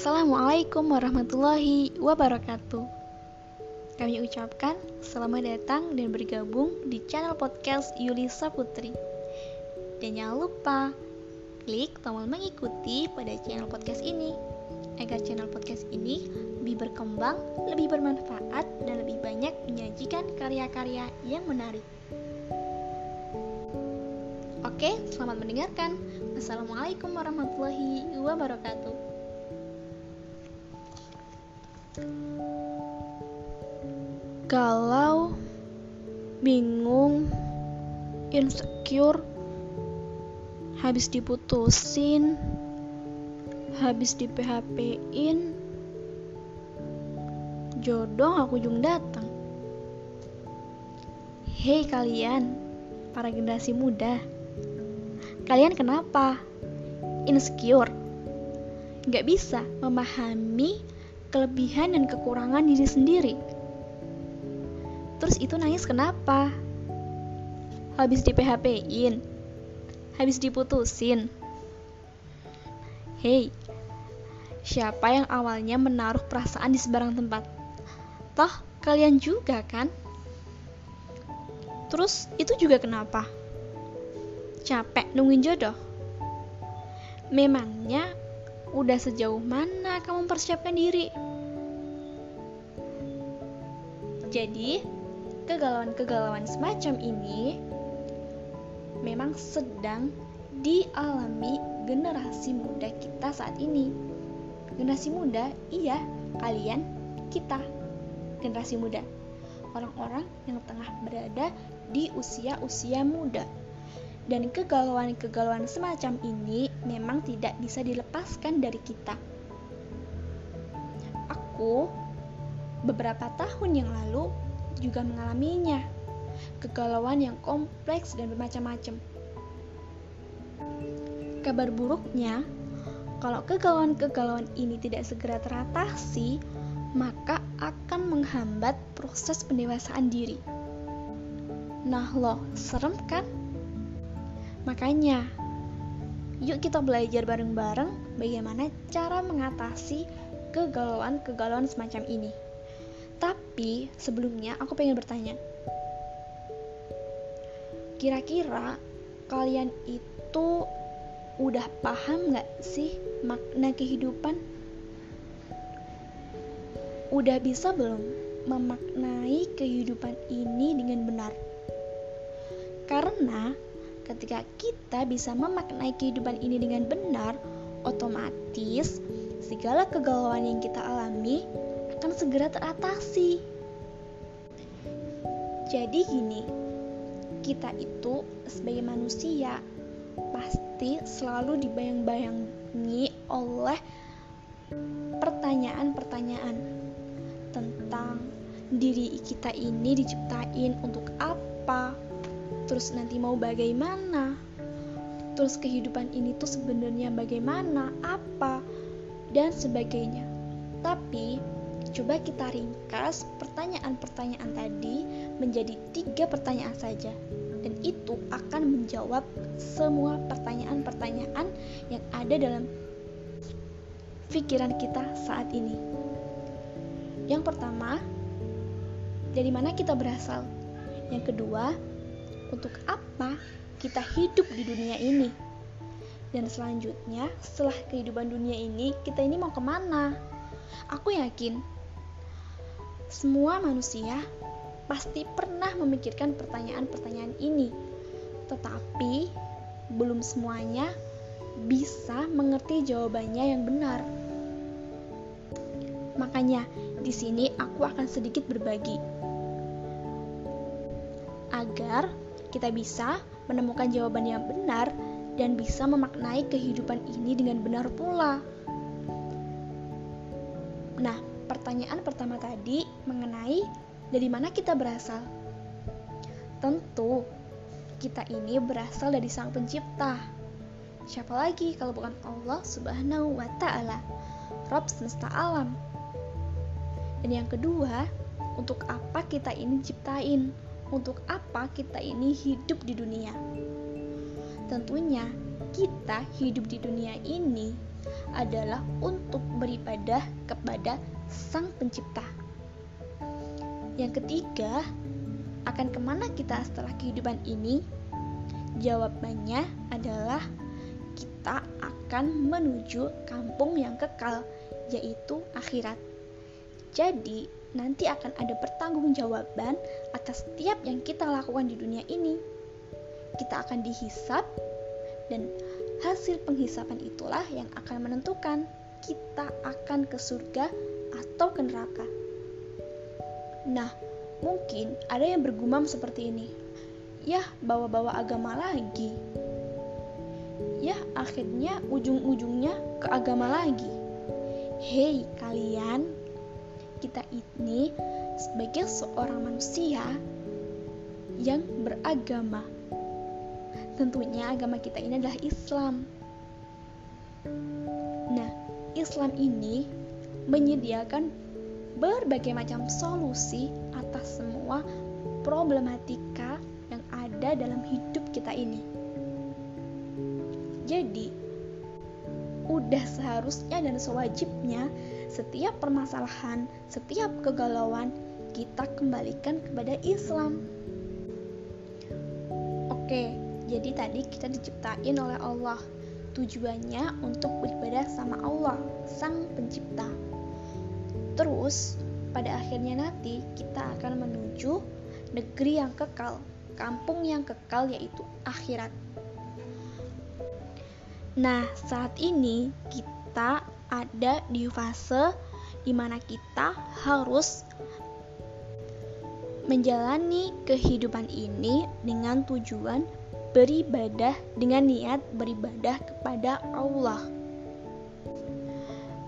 Assalamualaikum warahmatullahi wabarakatuh. Kami ucapkan selamat datang dan bergabung di channel podcast Yulisa Putri. Dan jangan lupa klik tombol mengikuti pada channel podcast ini agar channel podcast ini lebih berkembang, lebih bermanfaat, dan lebih banyak menyajikan karya-karya yang menarik. Oke, selamat mendengarkan. Assalamualaikum warahmatullahi wabarakatuh. Galau, bingung, insecure, habis diputusin, habis di-PHP-in, jodoh gak kunjung datang. Hei kalian, para generasi muda, kalian kenapa insecure? Gak bisa memahami kelebihan dan kekurangan diri sendiri. Terus itu nangis kenapa? Habis di-PHP-in, habis diputusin. Hei, siapa yang awalnya menaruh perasaan di sebarang tempat? Toh kalian juga kan? Terus itu juga kenapa? Capek nungguin jodoh? Memangnya udah sejauh mana kamu mempersiapkan diri? Jadi, kegalauan-kegalauan semacam ini memang sedang dialami generasi muda kita saat ini. Generasi muda, iya, kalian, kita, generasi muda. Orang-orang yang tengah berada di usia-usia muda. Dan kegalauan-kegalauan semacam ini memang tidak bisa dilepaskan dari kita. Aku beberapa tahun yang lalu juga mengalaminya. Kegalauan yang kompleks dan bermacam-macam. Kabar buruknya, kalau kegalauan-kegalauan ini tidak segera teratasi, maka akan menghambat proses pendewasaan diri. Nah loh, serem kan? Makanya, yuk kita belajar bareng-bareng bagaimana cara mengatasi kegalauan-kegalauan semacam ini. Tapi sebelumnya aku pengen bertanya, kira-kira kalian itu udah paham gak sih makna kehidupan? Udah bisa belum memaknai kehidupan ini dengan benar? Karena ketika kita bisa memaknai kehidupan ini dengan benar, otomatis segala kegalauan yang kita alami akan segera teratasi. Jadi gini, kita itu sebagai manusia pasti selalu dibayang-bayangi oleh pertanyaan-pertanyaan tentang diri kita ini diciptain untuk apa? Terus nanti mau bagaimana? Terus kehidupan ini tuh sebenarnya bagaimana? Apa? Dan sebagainya. Tapi coba kita ringkas pertanyaan-pertanyaan tadi menjadi 3 pertanyaan saja. Dan itu akan menjawab semua pertanyaan-pertanyaan yang ada dalam pikiran kita saat ini. Yang pertama, dari mana kita berasal? Yang kedua, untuk apa kita hidup di dunia ini? Dan selanjutnya, setelah kehidupan dunia ini, kita ini mau kemana? Aku yakin semua manusia pasti pernah memikirkan pertanyaan-pertanyaan ini, tetapi belum semuanya bisa mengerti jawabannya yang benar. Makanya di sini aku akan sedikit berbagi agar kita bisa menemukan jawaban yang benar dan bisa memaknai kehidupan ini dengan benar pula. Nah, pertanyaan pertama tadi mengenai dari mana kita berasal. Tentu, kita ini berasal dari Sang Pencipta. Siapa lagi kalau bukan Allah Subhanahu wa Ta'ala, Rabb semesta alam. Dan yang kedua, untuk apa kita ini diciptain? Untuk apa kita ini hidup di dunia? Tentunya kita hidup di dunia ini adalah untuk beribadah kepada Sang Pencipta. Yang ketiga, akan kemana kita setelah kehidupan ini? Jawabannya adalah kita akan menuju kampung yang kekal, yaitu akhirat. Jadi, nanti akan ada pertanggungjawaban atas setiap yang kita lakukan di dunia ini. Kita akan dihisap, dan hasil penghisapan itulah yang akan menentukan kita akan ke surga atau ke neraka. Nah, mungkin ada yang bergumam seperti ini. Yah, bawa-bawa agama lagi. Yah, akhirnya ujung-ujungnya ke agama lagi. Hei kalian, kita ini sebagai seorang manusia yang beragama. Tentunya agama kita ini adalah Islam. Nah, Islam ini menyediakan berbagai macam solusi atas semua problematika yang ada dalam hidup kita ini. Jadi, udah seharusnya dan sewajibnya setiap permasalahan, setiap kegalauan kita kembalikan kepada Islam. Oke, jadi tadi kita diciptain oleh Allah. Tujuannya untuk beribadah sama Allah, Sang Pencipta. Terus, pada akhirnya nanti kita akan menuju negeri yang kekal, kampung yang kekal, yaitu akhirat. Nah, saat ini kita ada di fase di mana kita harus menjalani kehidupan ini dengan tujuan beribadah, dengan niat beribadah kepada Allah.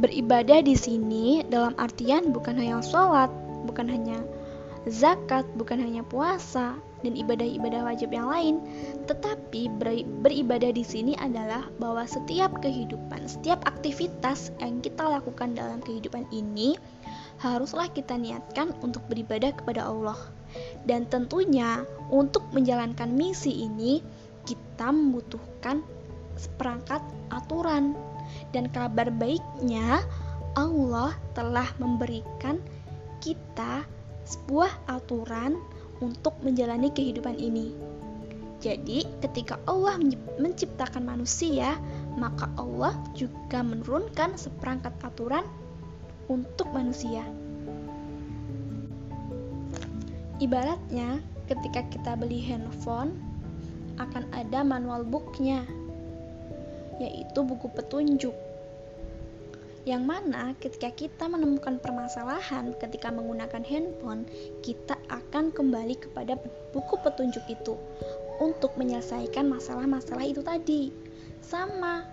Beribadah di sini dalam artian bukan hanya sholat, bukan hanya zakat, bukan hanya puasa, dan ibadah-ibadah wajib yang lain. Tetapi beribadah di sini adalah bahwa setiap kehidupan, setiap aktivitas yang kita lakukan dalam kehidupan ini, haruslah kita niatkan untuk beribadah kepada Allah. Dan tentunya untuk menjalankan misi ini, kita membutuhkan seperangkat aturan. Dan kabar baiknya, Allah telah memberikan kita sebuah aturan untuk menjalani kehidupan ini. Jadi, ketika Allah menciptakan manusia, maka Allah juga menurunkan seperangkat aturan untuk manusia. Ibaratnya, ketika kita beli handphone, akan ada manual book-nya, yaitu buku petunjuk, yang mana ketika kita menemukan permasalahan ketika menggunakan handphone, kita akan kembali kepada buku petunjuk itu untuk menyelesaikan masalah-masalah itu tadi. Sama,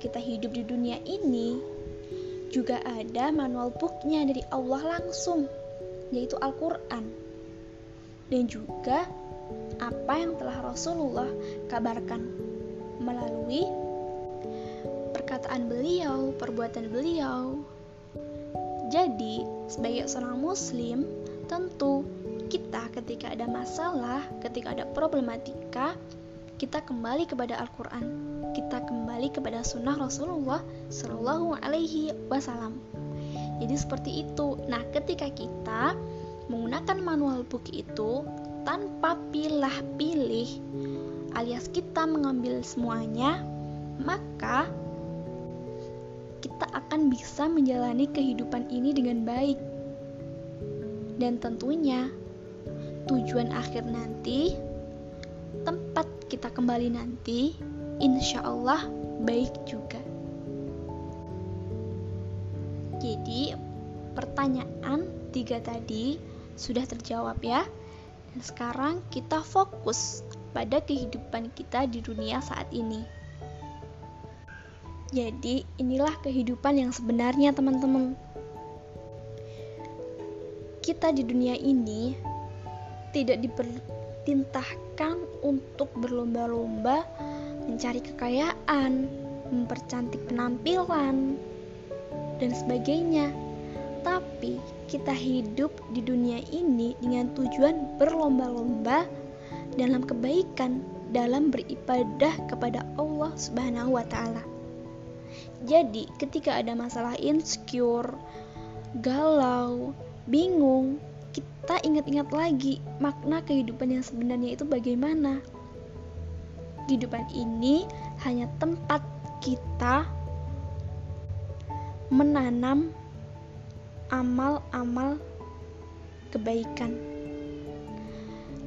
kita hidup di dunia ini juga ada manual book-nya dari Allah langsung, yaitu Al-Quran, dan juga apa yang telah Rasulullah kabarkan melalui perkataan beliau, perbuatan beliau. Jadi, sebagai seorang muslim, tentu kita ketika ada masalah, ketika ada problematika, kita kembali kepada Al-Quran, kita kembali kepada sunnah Rasulullah Shallallahu Alaihi Wasallam. Jadi seperti itu. Nah, ketika kita menggunakan manual book itu tanpa pilah-pilih, alias kita mengambil semuanya, maka kita akan bisa menjalani kehidupan ini dengan baik. Dan tentunya tujuan akhir nanti, tempat kita kembali nanti, insya Allah baik juga. Jadi pertanyaan 3 tadi sudah terjawab ya. Dan sekarang kita fokus pada kehidupan kita di dunia saat ini. Jadi, inilah kehidupan yang sebenarnya, teman-teman. Kita di dunia ini tidak diperintahkan untuk berlomba-lomba mencari kekayaan, mempercantik penampilan, dan sebagainya. Tapi, kita hidup di dunia ini dengan tujuan berlomba-lomba dalam kebaikan, dalam beribadah kepada Allah Subhanahu wa Ta'ala. Jadi, ketika ada masalah insecure, galau, bingung, kita ingat-ingat lagi makna kehidupan yang sebenarnya itu bagaimana. Kehidupan ini hanya tempat kita menanam amal-amal kebaikan.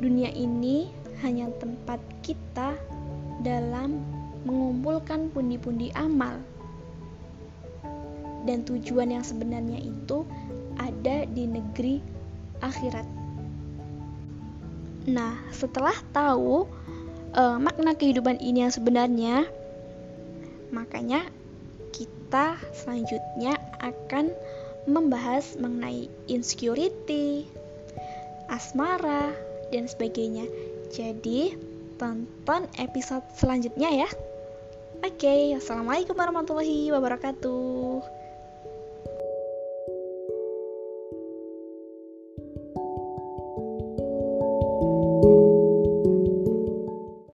Dunia ini hanya tempat kita dalam mengumpulkan pundi-pundi amal. Dan tujuan yang sebenarnya itu ada di negeri akhirat. Nah, setelah tahu makna kehidupan ini yang sebenarnya, makanya kita selanjutnya akan membahas mengenai insecurity, asmara, dan sebagainya. Jadi, tonton episode selanjutnya ya. Oke, Assalamualaikum warahmatullahi wabarakatuh.